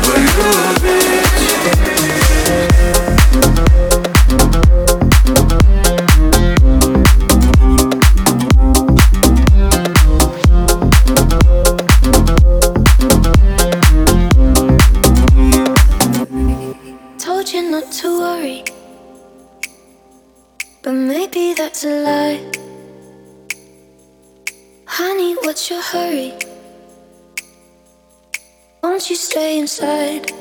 Полюбить, полюбить. trying not to worry, but maybe that's a lie. Honey, what's your hurry? Won't you stay inside?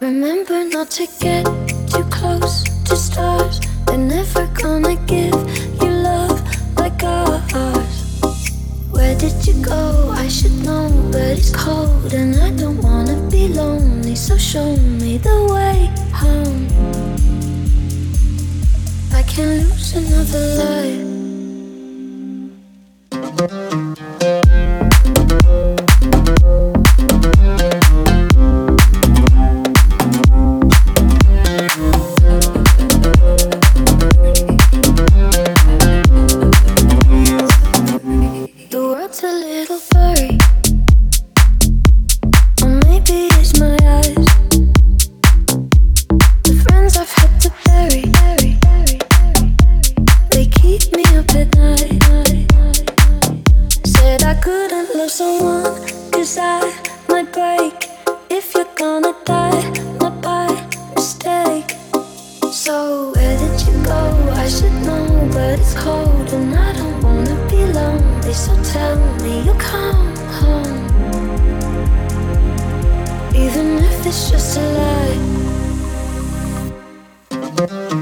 Remember not to get too close to stars. They're never gonna give you love like ours. Where did you go? I should know, but it's cold and I don't wanna be lonely. So show me the way home. I can't lose another life. It's just a lie.